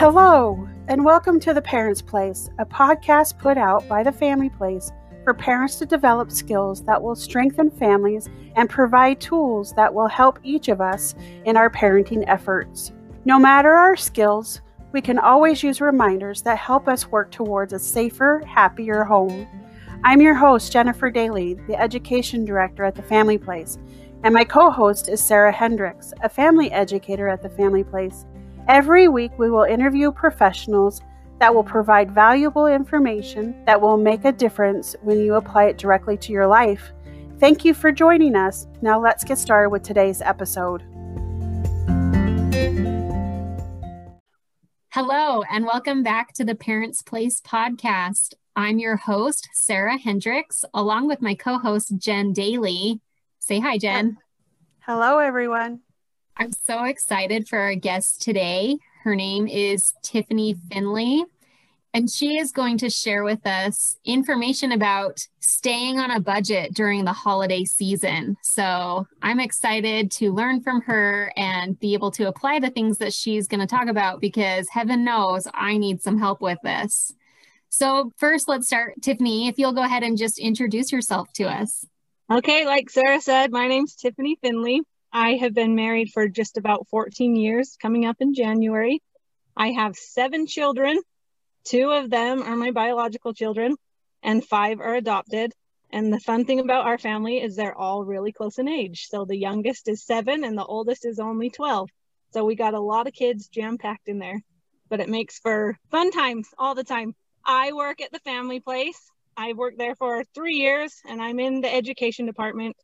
Hello, and welcome to The Parents Place, a podcast put out by The Family Place for parents to develop skills that will strengthen families and provide tools that will help each of us in our parenting efforts. No matter our skills, we can always use reminders that help us work towards a safer, happier home. I'm your host, Jennifer Daly, the Education Director at The Family Place, and my co-host is Sarah Hendricks, a family educator at The Family Place. Every week, we will interview professionals that will provide valuable information that will make a difference when you apply it directly to your life. Thank you for joining us. Now let's get started with today's episode. Hello, and welcome back to the Parents Place podcast. I'm your host, Sarah Hendricks, along with my co-host, Jen Daly. Say hi, Jen. Hello, everyone. I'm so excited for our guest today. Her name is Tiffany Finley, and she is going to share with us information about staying on a budget during the holiday season. So I'm excited to learn from her and be able to apply the things that she's going to talk about, because heaven knows I need some help with this. So first, let's start. Tiffany, if you'll go ahead and just introduce yourself to us. Okay, like Sarah said, my name's Tiffany Finley. I have been married for just about 14 years, coming up in January. I have 7 children. 2 of them are my biological children, and 5 are adopted. And the fun thing about our family is they're all really close in age. So the youngest is 7 and the oldest is only 12. So we got a lot of kids jam-packed in there, but it makes for fun times all the time. I work at the Family Place. I worked there for 3 years, and I'm in the education department.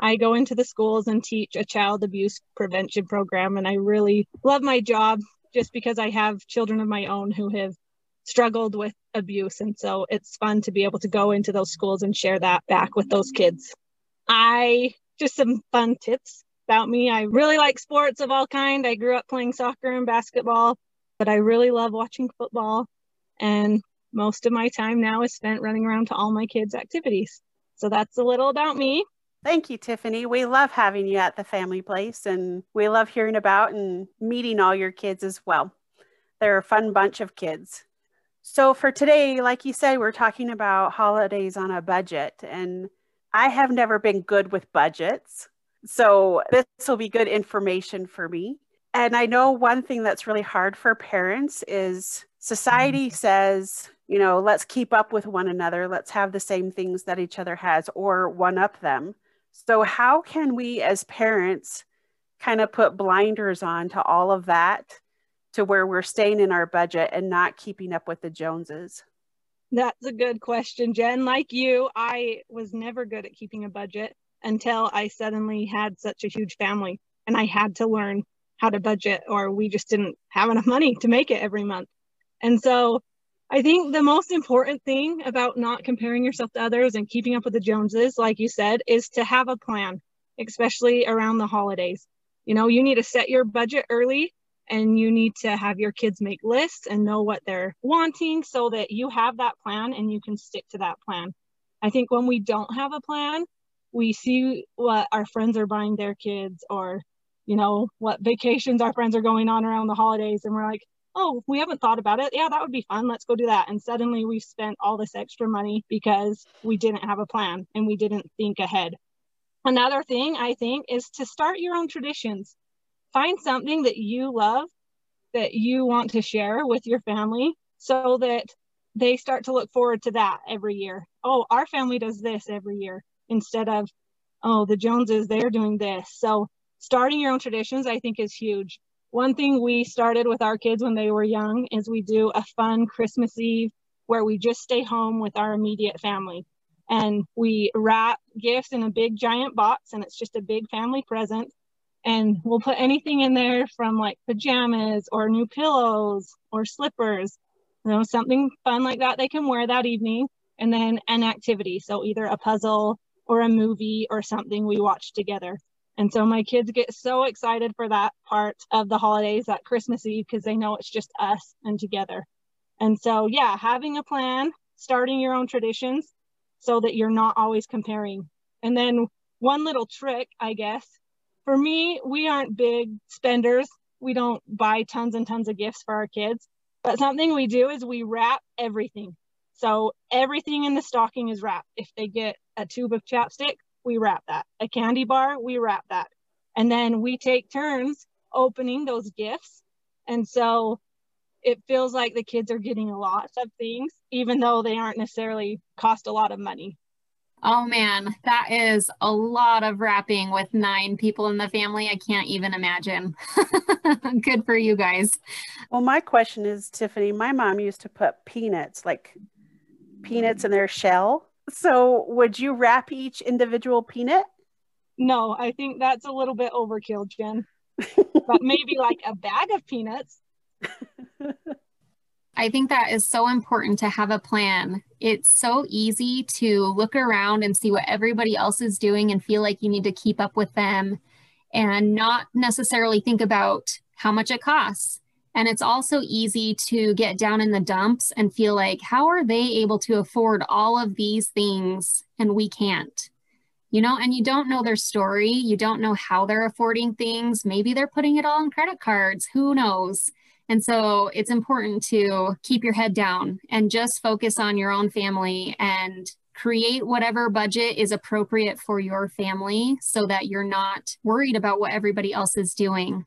I go into the schools and teach a child abuse prevention program, and I really love my job just because I have children of my own who have struggled with abuse, and so it's fun to be able to go into those schools and share that back with those kids. Just some fun tips about me. I really like sports of all kinds. I grew up playing soccer and basketball, but I really love watching football, and most of my time now is spent running around to all my kids' activities. So that's a little about me. Thank you, Tiffany. We love having you at the Family Place, and we love hearing about and meeting all your kids as well. They're a fun bunch of kids. So for today, like you said, we're talking about holidays on a budget, and I have never been good with budgets. So this will be good information for me. And I know one thing that's really hard for parents is society says, you know, let's keep up with one another. Let's have the same things that each other has or one-up them. So how can we as parents kind of put blinders on to all of that, to where we're staying in our budget and not keeping up with the Joneses? That's a good question, Jen. Like you, I was never good at keeping a budget until I suddenly had such a huge family, and I had to learn how to budget, or we just didn't have enough money to make it every month. And so I think the most important thing about not comparing yourself to others and keeping up with the Joneses, like you said, is to have a plan, especially around the holidays. You know, you need to set your budget early, and you need to have your kids make lists and know what they're wanting so that you have that plan and you can stick to that plan. I think when we don't have a plan, we see what our friends are buying their kids, or, you know, what vacations our friends are going on around the holidays. And we're like, oh, we haven't thought about it. Yeah, that would be fun. Let's go do that. And suddenly we've spent all this extra money because we didn't have a plan and we didn't think ahead. Another thing I think is to start your own traditions. Find something that you love, that you want to share with your family, so that they start to look forward to that every year. Oh, our family does this every year, instead of, oh, the Joneses, they're doing this. So starting your own traditions, I think, is huge. One thing we started with our kids when they were young is we do a fun Christmas Eve where we just stay home with our immediate family, and we wrap gifts in a big giant box, and it's just a big family present, and we'll put anything in there from like pajamas or new pillows or slippers, you know, something fun like that they can wear that evening, and then an activity. So either a puzzle or a movie or something we watch together. And so my kids get so excited for that part of the holidays, that Christmas Eve, because they know it's just us and together. And so, yeah, having a plan, starting your own traditions so that you're not always comparing. And then one little trick, I guess, for me, we aren't big spenders. We don't buy tons and tons of gifts for our kids. But something we do is we wrap everything. So everything in the stocking is wrapped. If they get a tube of chapstick, we wrap that. A candy bar, we wrap that. And then we take turns opening those gifts. And so it feels like the kids are getting a lot of things, even though they aren't necessarily cost a lot of money. Oh man, that is a lot of wrapping with 9 people in the family. I can't even imagine. Good for you guys. Well, my question is, Tiffany, my mom used to put peanuts, like peanuts in their shell. So would you wrap each individual peanut? No, I think that's a little bit overkill, Jen. But maybe like a bag of peanuts. I think that is so important to have a plan. It's so easy to look around and see what everybody else is doing and feel like you need to keep up with them and not necessarily think about how much it costs. And it's also easy to get down in the dumps and feel like, how are they able to afford all of these things and we can't? You know, and you don't know their story. You don't know how they're affording things. Maybe they're putting it all on credit cards. Who knows? And so it's important to keep your head down and just focus on your own family and create whatever budget is appropriate for your family so that you're not worried about what everybody else is doing.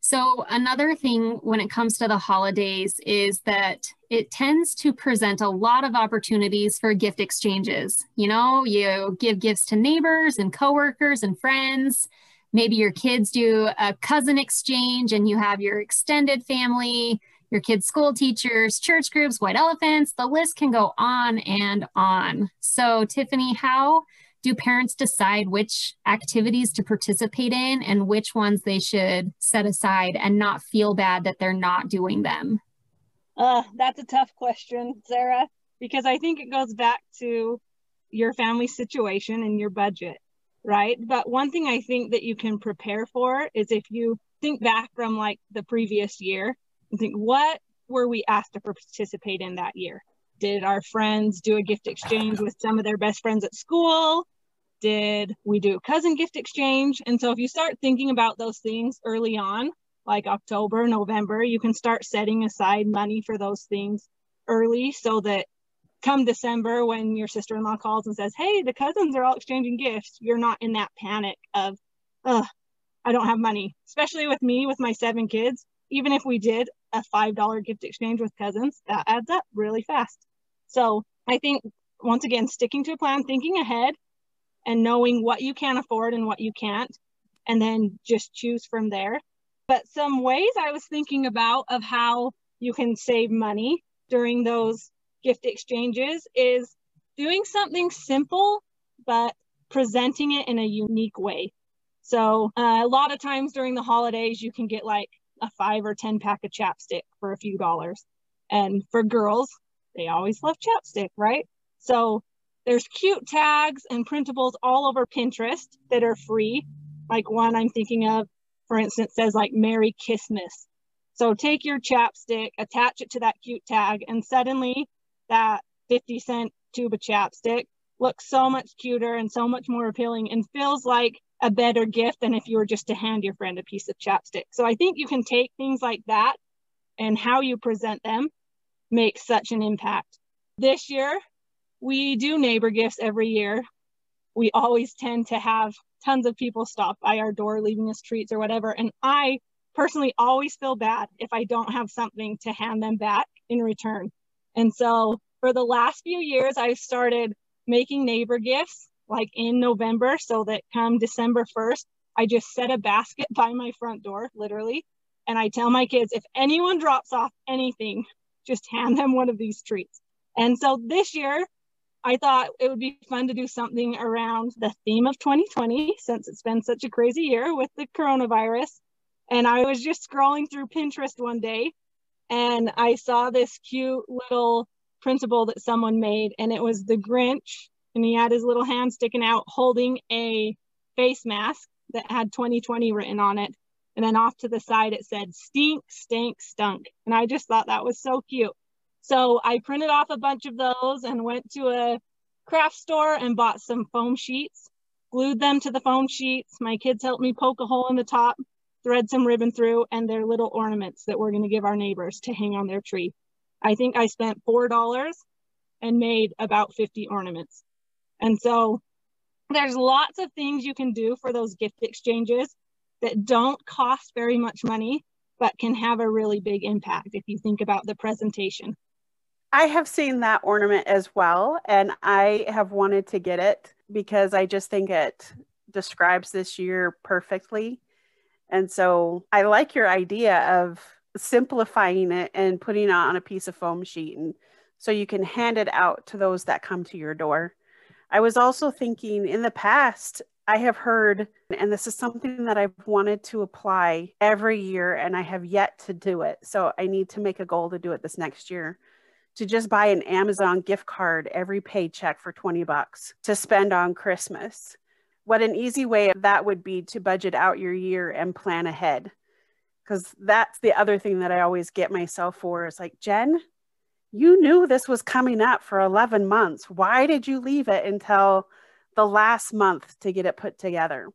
So another thing when it comes to the holidays is that it tends to present a lot of opportunities for gift exchanges. You know, you give gifts to neighbors and coworkers and friends. Maybe your kids do a cousin exchange and you have your extended family, your kids' school teachers, church groups, white elephants. The list can go on and on. So Tiffany, how do parents decide which activities to participate in and which ones they should set aside and not feel bad that they're not doing them? That's a tough question, Sarah, because I think it goes back to your family situation and your budget. Right? But one thing I think that you can prepare for is if you think back from like the previous year and think, what were we asked to participate in that year? Did our friends do a gift exchange with some of their best friends at school? Did we do a cousin gift exchange? And so if you start thinking about those things early on, like October, November, you can start setting aside money for those things early so that come December, when your sister-in-law calls and says, hey, the cousins are all exchanging gifts, you're not in that panic of, I don't have money. Especially with me, with my 7 kids, even if we did a $5 gift exchange with cousins, that adds up really fast. So I think, once again, sticking to a plan, thinking ahead and knowing what you can afford and what you can't, and then just choose from there. But some ways I was thinking about of how you can save money during those gift exchanges is doing something simple, but presenting it in a unique way. So a lot of times during the holidays, you can get like a 5 or 10 pack of chapstick for a few dollars. And for girls, they always love chapstick, right? So there's cute tags and printables all over Pinterest that are free. Like one I'm thinking of, for instance, says like Merry Kissmas. So take your chapstick, attach it to that cute tag, and suddenly that 50-cent tube of chapstick looks so much cuter and so much more appealing and feels like a better gift than if you were just to hand your friend a piece of chapstick. So I think you can take things like that and how you present them makes such an impact. This year, we do neighbor gifts every year. We always tend to have tons of people stop by our door, leaving us treats or whatever. And I personally always feel bad if I don't have something to hand them back in return. And so for the last few years, I started making neighbor gifts like in November so that come December 1st, I just set a basket by my front door, literally. And I tell my kids, if anyone drops off anything, just hand them one of these treats. And so this year, I thought it would be fun to do something around the theme of 2020, since it's been such a crazy year with the coronavirus. And I was just scrolling through Pinterest one day, and I saw this cute little printable that someone made, and it was the Grinch, and he had his little hand sticking out holding a face mask that had 2020 written on it. And then off to the side, it said, stink, stink, stunk. And I just thought that was so cute. So I printed off a bunch of those and went to a craft store and bought some foam sheets, glued them to the foam sheets. My kids helped me poke a hole in the top, thread some ribbon through, and they're little ornaments that we're going to give our neighbors to hang on their tree. I think I spent $4 and made about 50 ornaments. And so there's lots of things you can do for those gift exchanges that don't cost very much money, but can have a really big impact if you think about the presentation. I have seen that ornament as well, and I have wanted to get it because I just think it describes this year perfectly. And so I like your idea of simplifying it and putting it on a piece of foam sheet, and so you can hand it out to those that come to your door. I was also thinking, in the past, I have heard, and this is something that I've wanted to apply every year and I have yet to do it, so I need to make a goal to do it this next year, to just buy an Amazon gift card every paycheck for $20 to spend on Christmas. What an easy way that would be to budget out your year and plan ahead. Because that's the other thing that I always get myself for is like, Jen, you knew this was coming up for 11 months. Why did you leave it until the last month to get it put together?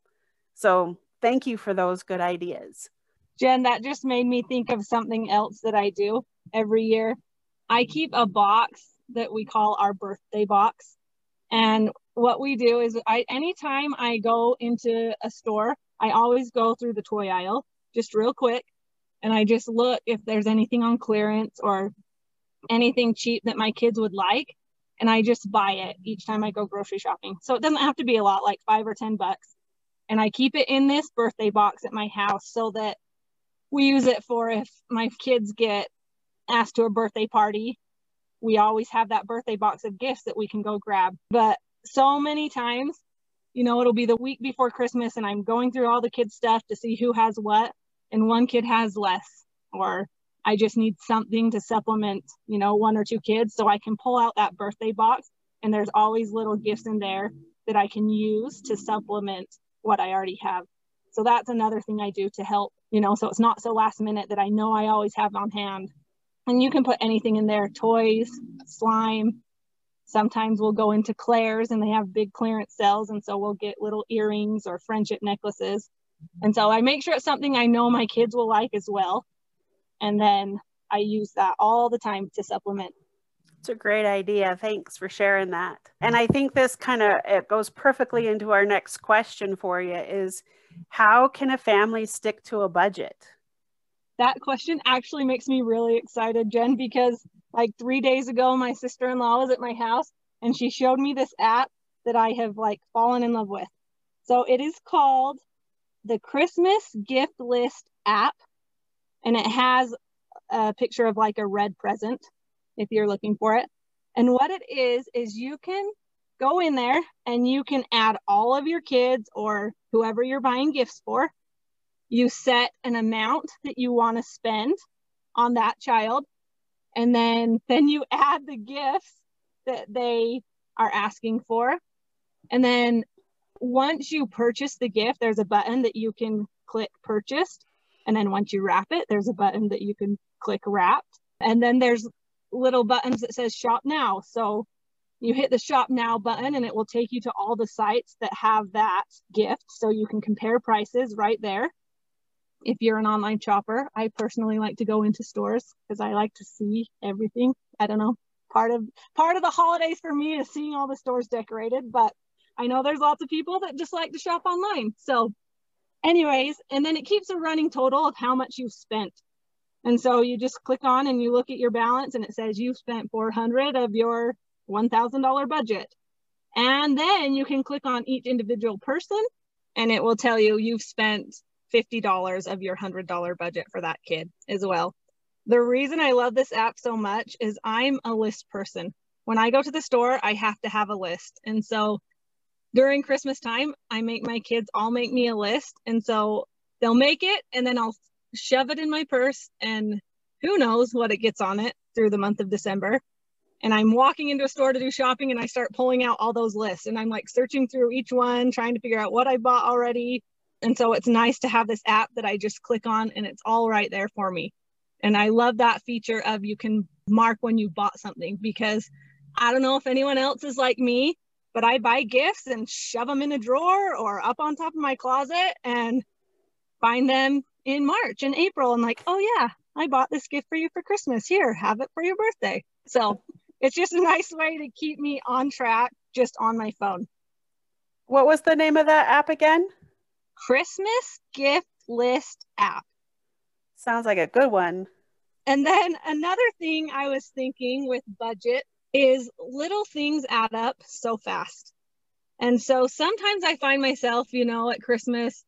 So thank you for those good ideas. Jen, that just made me think of something else that I do every year. I keep a box that we call our birthday box. And what we do is anytime I go into a store, I always go through the toy aisle just real quick. And I just look if there's anything on clearance or anything cheap that my kids would like. And I just buy it each time I go grocery shopping. So it doesn't have to be a lot, like $5 or $10. And I keep it in this birthday box at my house so that we use it for if my kids get asked to a birthday party, we always have that birthday box of gifts that we can go grab. But so many times, you know, it'll be the week before Christmas and I'm going through all the kids' stuff to see who has what, and one kid has less, or I just need something to supplement, you know, one or two kids. So I can pull out that birthday box and there's always little gifts in there that I can use to supplement what I already have. So that's another thing I do to help, you know, so it's not so last minute that I know I always have on hand. And you can put anything in there, toys, slime. Sometimes we'll go into Claire's and they have big clearance sales. And so we'll get little earrings or friendship necklaces. And so I make sure it's something I know my kids will like as well. And then I use that all the time to supplement. It's a great idea. Thanks for sharing that. And I think this kind of, it goes perfectly into our next question for you is, how can a family stick to a budget? That question actually makes me really excited, Jen, because like 3 days ago, my sister-in-law was at my house and she showed me this app that I have like fallen in love with. So it is called the Christmas Gift List app. And it has a picture of like a red present if you're looking for it. And what it is you can go in there and you can add all of your kids or whoever you're buying gifts for. You set an amount that you want to spend on that child, and then you add the gifts that they are asking for. And then once you purchase the gift, there's a button that you can click purchased. And then once you wrap it, there's a button that you can click wrapped. And then there's little buttons that says shop now. So you hit the shop now button and it will take you to all the sites that have that gift. So you can compare prices right there. If you're an online shopper, I personally like to go into stores because I like to see everything. I don't know, part of the holidays for me is seeing all the stores decorated, but I know there's lots of people that just like to shop online. So anyways, and then it keeps a running total of how much you've spent. And so you just click on and you look at your balance and it says you've spent $400 of your $1,000 budget. And then you can click on each individual person and it will tell you you've spent $50 of your $100 budget for that kid as well. The reason I love this app so much is I'm a list person. When I go to the store, I have to have a list. And so during Christmas time, I make my kids all make me a list. And so they'll make it and then I'll shove it in my purse and who knows what it gets on it through the month of December. And I'm walking into a store to do shopping and I start pulling out all those lists and I'm like searching through each one, trying to figure out what I bought already. And so it's nice to have this app that I just click on and it's all right there for me. And I love that feature of you can mark when you bought something, because I don't know if anyone else is like me, but I buy gifts and shove them in a drawer or up on top of my closet and find them in March and April and like, oh yeah, I bought this gift for you for Christmas. Here, have it for your birthday. So it's just a nice way to keep me on track, just on my phone. What was the name of that app again? Christmas Gift List app. Sounds like a good one. And then another thing I was thinking with budget is little things add up so fast. And so sometimes I find myself, you know, at Christmas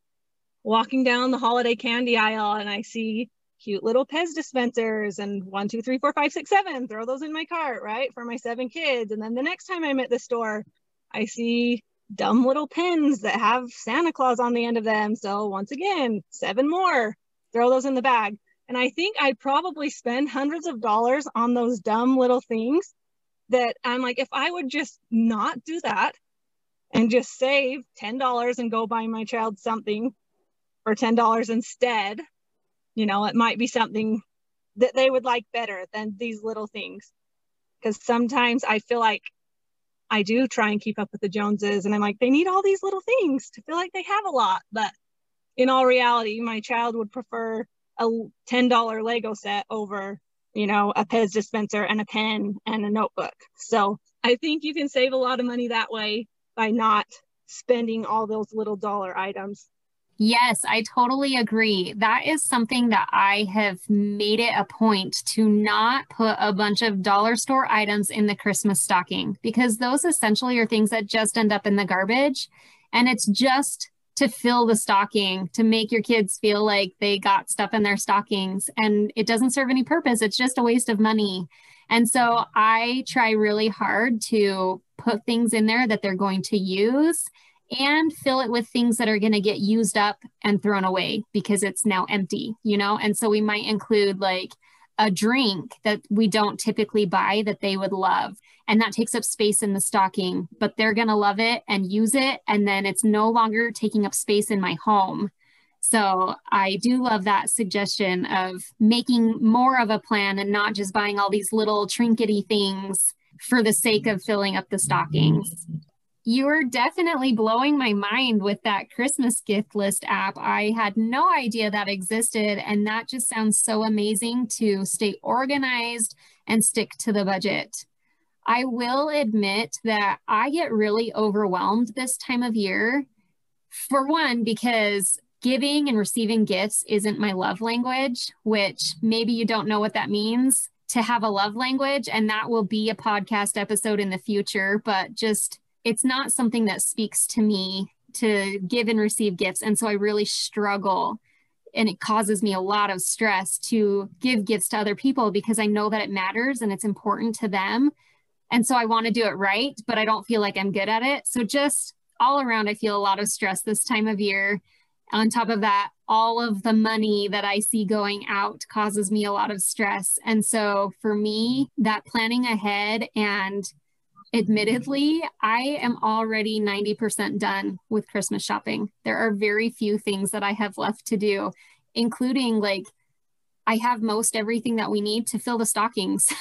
walking down the holiday candy aisle and I see cute little Pez dispensers and 1, 2, 3, 4, 5, 6, 7, throw those in my cart, right? For my 7 kids. And then the next time I'm at the store, I see dumb little pens that have Santa Claus on the end of them. So once again, 7 more, throw those in the bag. And I think I probably spend hundreds of dollars on those dumb little things that I'm like, if I would just not do that and just save $10 and go buy my child something for $10 instead, you know, it might be something that they would like better than these little things. Because sometimes I feel like I do try and keep up with the Joneses and I'm like, they need all these little things to feel like they have a lot. But in all reality, my child would prefer a $10 Lego set over, you know, a Pez dispenser and a pen and a notebook. So I think you can save a lot of money that way by not spending all those little dollar items. Yes, I totally agree. That is something that I have made it a point to not put a bunch of dollar store items in the Christmas stocking, because those essentially are things that just end up in the garbage. And it's just to fill the stocking, to make your kids feel like they got stuff in their stockings, and it doesn't serve any purpose. It's just a waste of money. And so I try really hard to put things in there that they're going to use and fill it with things that are going to get used up and thrown away because it's now empty, you know? And so we might include like a drink that we don't typically buy that they would love. And that takes up space in the stocking, but they're going to love it and use it. And then it's no longer taking up space in my home. So I do love that suggestion of making more of a plan and not just buying all these little trinkety things for the sake of filling up the stockings. You're definitely blowing my mind with that Christmas Gift List app. I had no idea that existed, and that just sounds so amazing to stay organized and stick to the budget. I will admit that I get really overwhelmed this time of year. For one, because giving and receiving gifts isn't my love language, which maybe you don't know what that means to have a love language, and that will be a podcast episode in the future, but just it's not something that speaks to me to give and receive gifts. And so I really struggle, and it causes me a lot of stress to give gifts to other people because I know that it matters and it's important to them. And so I want to do it right, but I don't feel like I'm good at it. So just all around, I feel a lot of stress this time of year. On top of that, all of the money that I see going out causes me a lot of stress. And so for me, that planning ahead, and admittedly, I am already 90% done with Christmas shopping. There are very few things that I have left to do, including like I have most everything that we need to fill the stockings.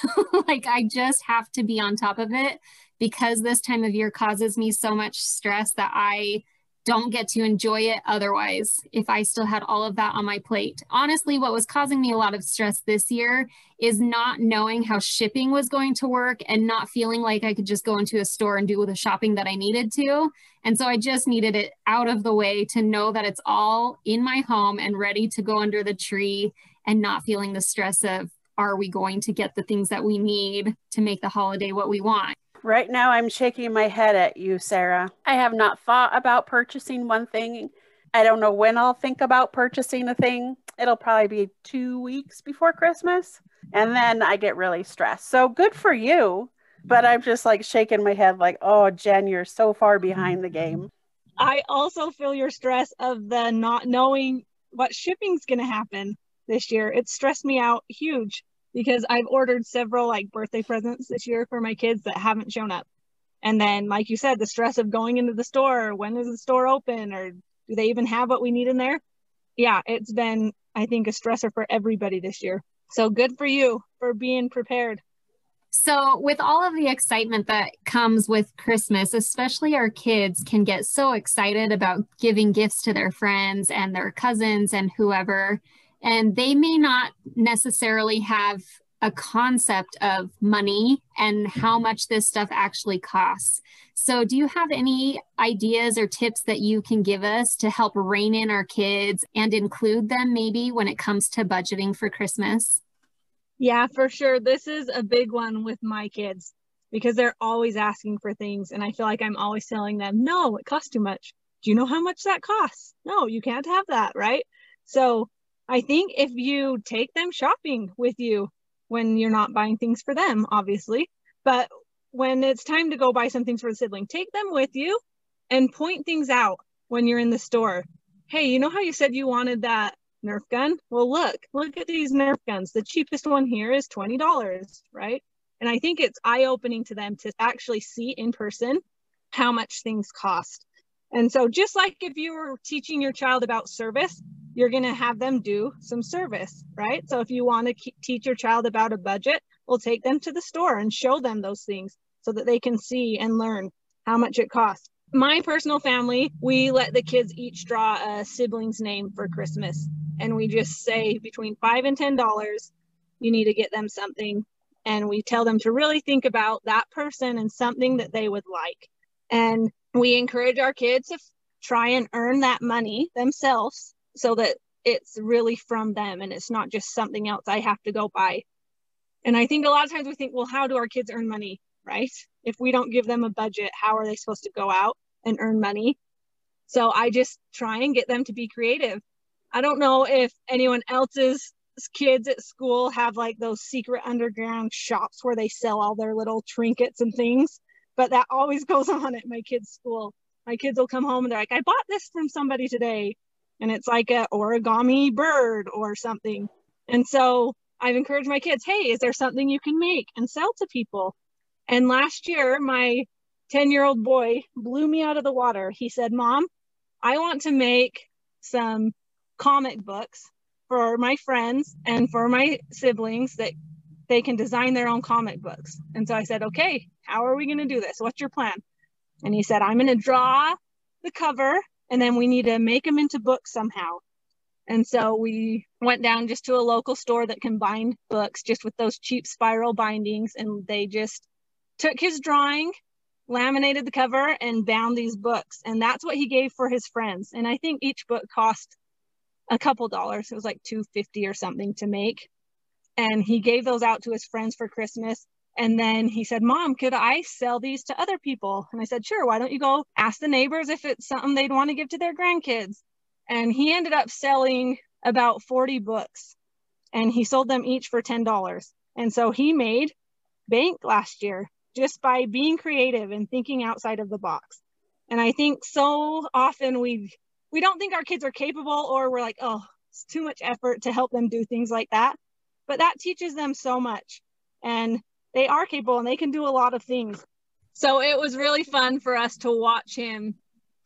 Like I just have to be on top of it because this time of year causes me so much stress that I don't get to enjoy it otherwise if I still had all of that on my plate. Honestly, what was causing me a lot of stress this year is not knowing how shipping was going to work and not feeling like I could just go into a store and do the shopping that I needed to. And so I just needed it out of the way to know that it's all in my home and ready to go under the tree, and not feeling the stress of, are we going to get the things that we need to make the holiday what we want? Right now, I'm shaking my head at you, Sarah. I have not thought about purchasing one thing. I don't know when I'll think about purchasing a thing. It'll probably be 2 weeks before Christmas. And then I get really stressed. So good for you. But I'm just like shaking my head like, oh, Jen, you're so far behind the game. I also feel your stress of the not knowing what shipping's going to happen this year. It stressed me out huge, because I've ordered several like birthday presents this year for my kids that haven't shown up. And then, like you said, the stress of going into the store, when is the store open, or do they even have what we need in there? Yeah, it's been, I think, a stressor for everybody this year. So good for you for being prepared. So with all of the excitement that comes with Christmas, especially our kids can get so excited about giving gifts to their friends and their cousins and whoever, and they may not necessarily have a concept of money and how much this stuff actually costs. So do you have any ideas or tips that you can give us to help rein in our kids and include them maybe when it comes to budgeting for Christmas? Yeah, for sure. This is a big one with my kids because they're always asking for things. And I feel like I'm always telling them, no, it costs too much. Do you know how much that costs? No, you can't have that, right? So I think if you take them shopping with you, when you're not buying things for them, obviously. But when it's time to go buy some things for the sibling, take them with you and point things out when you're in the store. Hey, you know how you said you wanted that Nerf gun? Well, look at these Nerf guns. The cheapest one here is $20, right? And I think it's eye-opening to them to actually see in person how much things cost. And so just like if you were teaching your child about service, you're going to have them do some service, right? So if you want to teach your child about a budget, we'll take them to the store and show them those things so that they can see and learn how much it costs. My personal family, we let the kids each draw a sibling's name for Christmas. And we just say between $5 and $10, you need to get them something. And we tell them to really think about that person and something that they would like. And we encourage our kids to try and earn that money themselves, so that it's really from them and it's not just something else I have to go buy. And I think a lot of times we think, well, how do our kids earn money, right? If we don't give them a budget, how are they supposed to go out and earn money? So I just try and get them to be creative. I don't know if anyone else's kids at school have like those secret underground shops where they sell all their little trinkets and things, but that always goes on at my kids' school. My kids will come home and they're like, I bought this from somebody today. And it's like an origami bird or something. And so I've encouraged my kids, hey, is there something you can make and sell to people? And last year, my 10-year-old boy blew me out of the water. He said, Mom, I want to make some comic books for my friends and for my siblings that they can design their own comic books. And so I said, okay, how are we going to do this? What's your plan? And he said, I'm going to draw the cover, and then we need to make them into books somehow. And so we went down just to a local store that combined books just with those cheap spiral bindings. And they just took his drawing, laminated the cover, and bound these books. And that's what he gave for his friends. And I think each book cost a couple dollars. It was like $2.50 or something to make. And he gave those out to his friends for Christmas. And then he said, Mom, could I sell these to other people? And I said, sure, why don't you go ask the neighbors if it's something they'd want to give to their grandkids? And he ended up selling about 40 books, and he sold them each for $10. And so he made bank last year just by being creative and thinking outside of the box. And I think so often we don't think our kids are capable, or we're like, oh, it's too much effort to help them do things like that. But that teaches them so much. And they are capable and they can do a lot of things. So it was really fun for us to watch him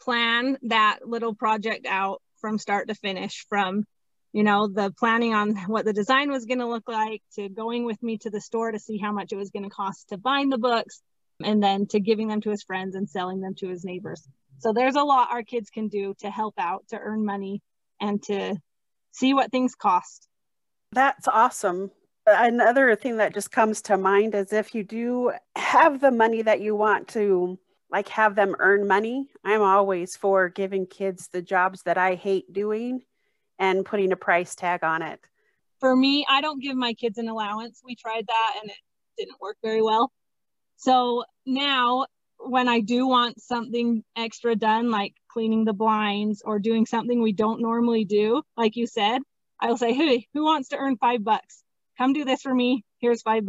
plan that little project out from start to finish, from, you know, the planning on what the design was going to look like, to going with me to the store to see how much it was going to cost to bind the books, and then to giving them to his friends and selling them to his neighbors. So there's a lot our kids can do to help out, to earn money, and to see what things cost. That's awesome. Another thing that just comes to mind is if you do have the money that you want to, like, have them earn money, I'm always for giving kids the jobs that I hate doing and putting a price tag on it. For me, I don't give my kids an allowance. We tried that and it didn't work very well. So now when I do want something extra done, like cleaning the blinds or doing something we don't normally do, like you said, I will say, hey, who wants to earn $5? Come do this for me. Here's $5.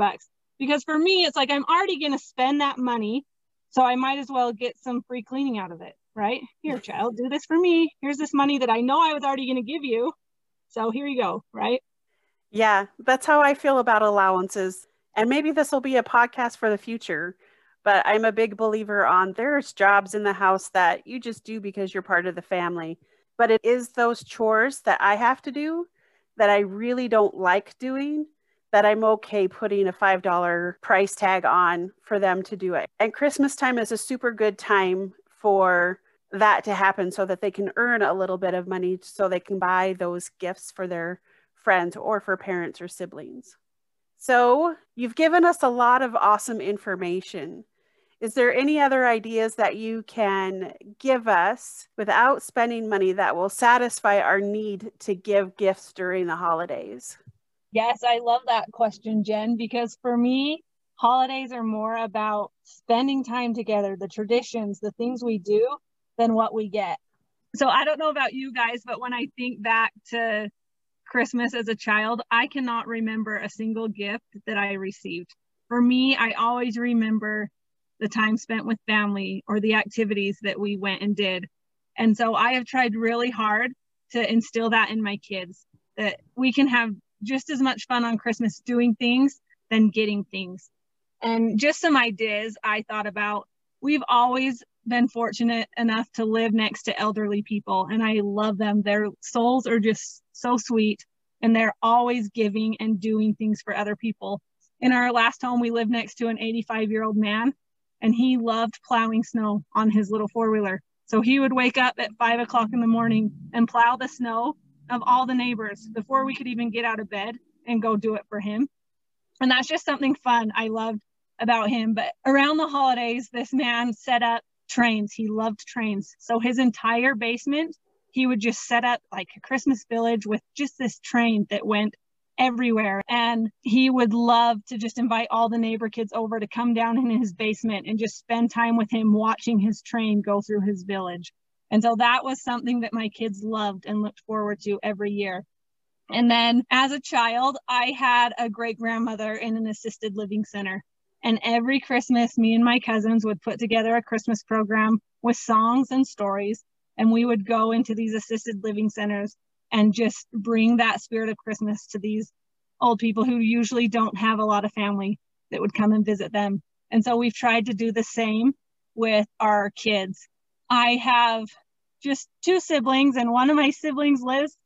Because for me, it's like, I'm already going to spend that money, so I might as well get some free cleaning out of it, right? Here, child, do this for me. Here's this money that I know I was already going to give you, so here you go, right? Yeah, that's how I feel about allowances. And maybe this will be a podcast for the future, but I'm a big believer on there's jobs in the house that you just do because you're part of the family. But it is those chores that I have to do that I really don't like doing, that I'm okay putting a $5 price tag on for them to do it. And Christmas time is a super good time for that to happen so that they can earn a little bit of money so they can buy those gifts for their friends or for parents or siblings. So you've given us a lot of awesome information. Is there any other ideas that you can give us without spending money that will satisfy our need to give gifts during the holidays? Yes, I love that question, Jen, because for me, holidays are more about spending time together, the traditions, the things we do, than what we get. So I don't know about you guys, but when I think back to Christmas as a child, I cannot remember a single gift that I received. For me, I always remember the time spent with family or the activities that we went and did. And so I have tried really hard to instill that in my kids, that we can have just as much fun on Christmas doing things than getting things. And just some ideas I thought about. We've always been fortunate enough to live next to elderly people, and I love them. Their souls are just so sweet, and they're always giving and doing things for other people. In our last home, we lived next to an 85-year-old man, and he loved plowing snow on his little four-wheeler. So he would wake up at 5 o'clock in the morning and plow the snow of all the neighbors before we could even get out of bed and go do it for him. And that's just something fun I loved about him. But around the holidays, this man set up trains. He loved trains. So his entire basement, he would just set up like a Christmas village with just this train that went everywhere. And he would love to just invite all the neighbor kids over to come down in his basement and just spend time with him watching his train go through his village. And so that was something that my kids loved and looked forward to every year. And then as a child, I had a great grandmother in an assisted living center. And every Christmas, me and my cousins would put together a Christmas program with songs and stories. And we would go into these assisted living centers and just bring that spirit of Christmas to these old people who usually don't have a lot of family that would come and visit them. And so we've tried to do the same with our kids. I have just two siblings, and one of my siblings lives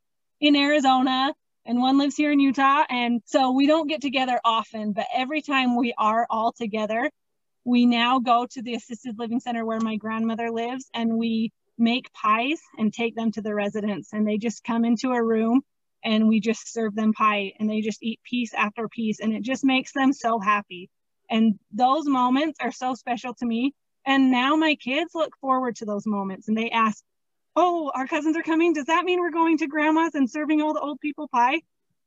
in Arizona and one lives here in Utah. And so we don't get together often, but every time we are all together, we now go to the assisted living center where my grandmother lives, and we make pies and take them to the residents, and they just come into a room and we just serve them pie, and they just eat piece after piece, and it just makes them so happy. And those moments are so special to me. And now my kids look forward to those moments, and they ask, oh, our cousins are coming. Does that mean we're going to grandma's and serving all the old people pie?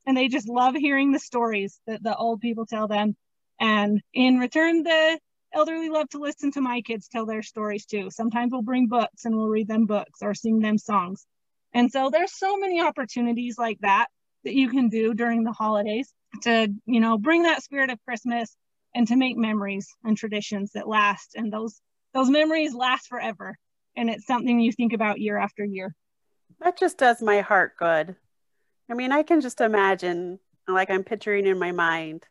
And they just love hearing the stories that the old people tell them. And in return, the elderly love to listen to my kids tell their stories too. Sometimes we'll bring books and we'll read them books or sing them songs. And so there's so many opportunities like that that you can do during the holidays to, you know, bring that spirit of Christmas and to make memories and traditions that last. And those memories last forever. And it's something you think about year after year. That just does my heart good. I mean, I can just imagine, like I'm picturing in my mind,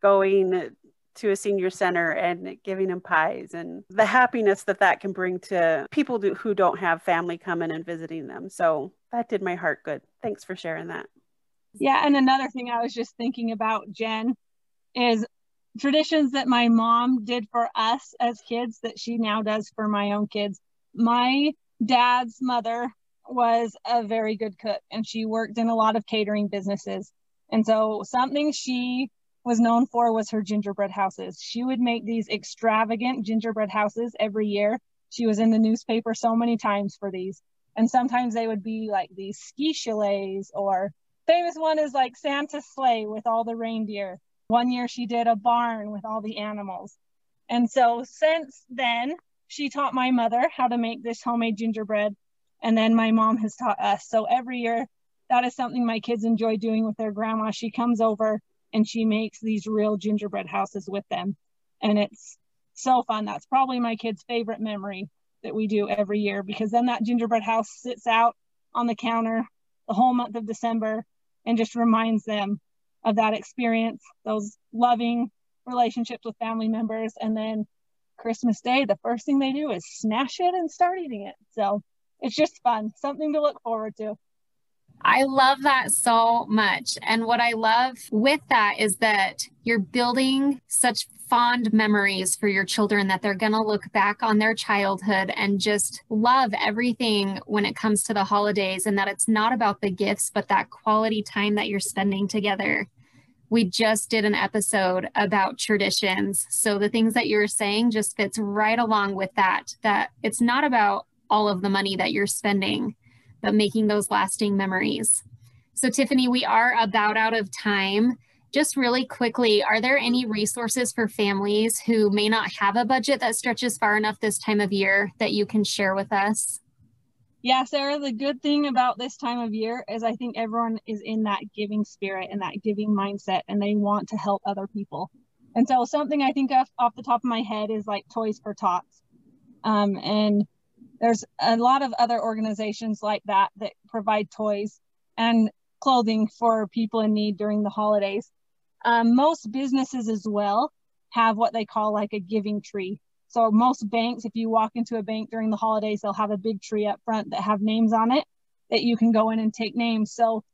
going to a senior center and giving them pies and the happiness that that can bring to people who don't have family coming and visiting them. So that did my heart good. Thanks for sharing that. Yeah. And another thing I was just thinking about, Jen, is traditions that my mom did for us as kids that she now does for my own kids. My dad's mother was a very good cook, and she worked in a lot of catering businesses. And so something she was known for was her gingerbread houses. She would make these extravagant gingerbread houses every year. She was in the newspaper so many times for these. And sometimes they would be like these ski chalets, or famous one is like Santa's sleigh with all the reindeer. One year she did a barn with all the animals. And so since then, she taught my mother how to make this homemade gingerbread. And then my mom has taught us. So every year, that is something my kids enjoy doing with their grandma. She comes over and she makes these real gingerbread houses with them. And it's so fun. That's probably my kids' favorite memory that we do every year, because then that gingerbread house sits out on the counter the whole month of December and just reminds them of that experience, those loving relationships with family members. And then Christmas Day, the first thing they do is smash it and start eating it. So it's just fun, something to look forward to. I love that so much. And what I love with that is that you're building such fond memories for your children that they're going to look back on their childhood and just love everything when it comes to the holidays, and that it's not about the gifts, but that quality time that you're spending together. We just did an episode about traditions. So the things that you're saying just fits right along with that, that it's not about all of the money that you're spending, but making those lasting memories. So Tiffany, we are about out of time. Just really quickly, are there any resources for families who may not have a budget that stretches far enough this time of year that you can share with us? Yeah, Sarah, the good thing about this time of year is I think everyone is in that giving spirit and that giving mindset, and they want to help other people. And so something I think of off the top of my head is like Toys for Tots. And there's a lot of other organizations like that that provide toys and clothing for people in need during the holidays. Most businesses as well have what they call like a giving tree. So most banks, if you walk into a bank during the holidays, they'll have a big tree up front that have names on it that you can go in and take names. So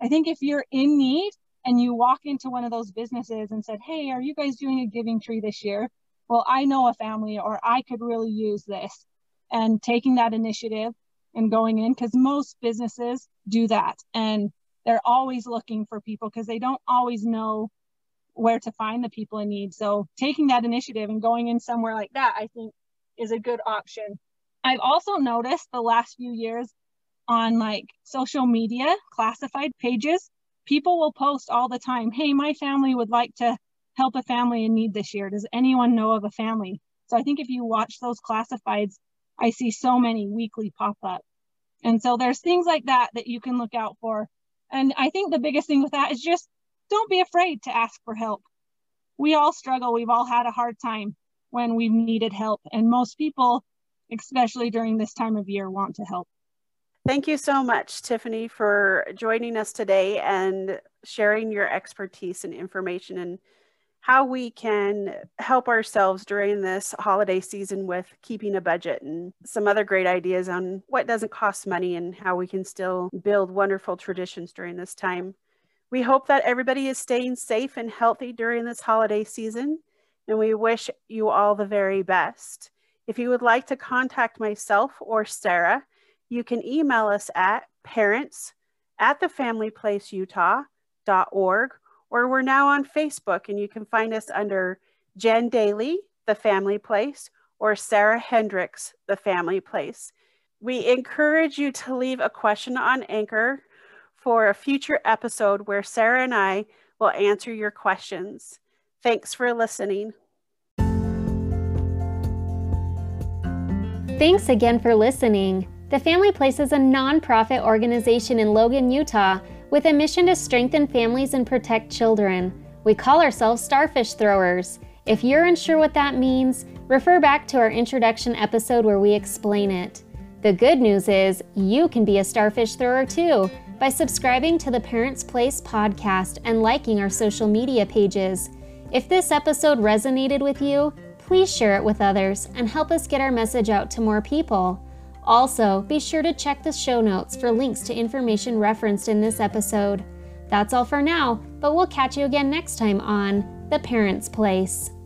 I think if you're in need and you walk into one of those businesses and said, hey, are you guys doing a giving tree this year? Well, I know a family, or I could really use this, and taking that initiative and going in, because most businesses do that. And they're always looking for people because they don't always know where to find the people in need. So taking that initiative and going in somewhere like that, I think, is a good option. I've also noticed the last few years on like social media classified pages, people will post all the time, hey, my family would like to help a family in need this year. Does anyone know of a family? So I think if you watch those classifieds, I see so many weekly pop up. And so there's things like that that you can look out for. And I think the biggest thing with that is just don't be afraid to ask for help. We all struggle. We've all had a hard time when we've needed help. And most people, especially during this time of year, want to help. Thank you so much, Tiffany, for joining us today and sharing your expertise and information and how we can help ourselves during this holiday season with keeping a budget, and some other great ideas on what doesn't cost money and how we can still build wonderful traditions during this time. We hope that everybody is staying safe and healthy during this holiday season, and we wish you all the very best. If you would like to contact myself or Sarah, you can email us at parents@thefamilyplaceutah.org, or we're now on Facebook, and you can find us under Jen Daly, The Family Place, or Sarah Hendricks, The Family Place. We encourage you to leave a question on Anchor for a future episode where Sarah and I will answer your questions. Thanks for listening. Thanks again for listening. The Family Place is a nonprofit organization in Logan, Utah, with a mission to strengthen families and protect children. We call ourselves Starfish Throwers. If you're unsure what that means, refer back to our introduction episode where we explain it. The good news is you can be a starfish thrower too by subscribing to the Parents Place podcast and liking our social media pages. If this episode resonated with you, please share it with others and help us get our message out to more people. Also, be sure to check the show notes for links to information referenced in this episode. That's all for now, but we'll catch you again next time on The Parents Place.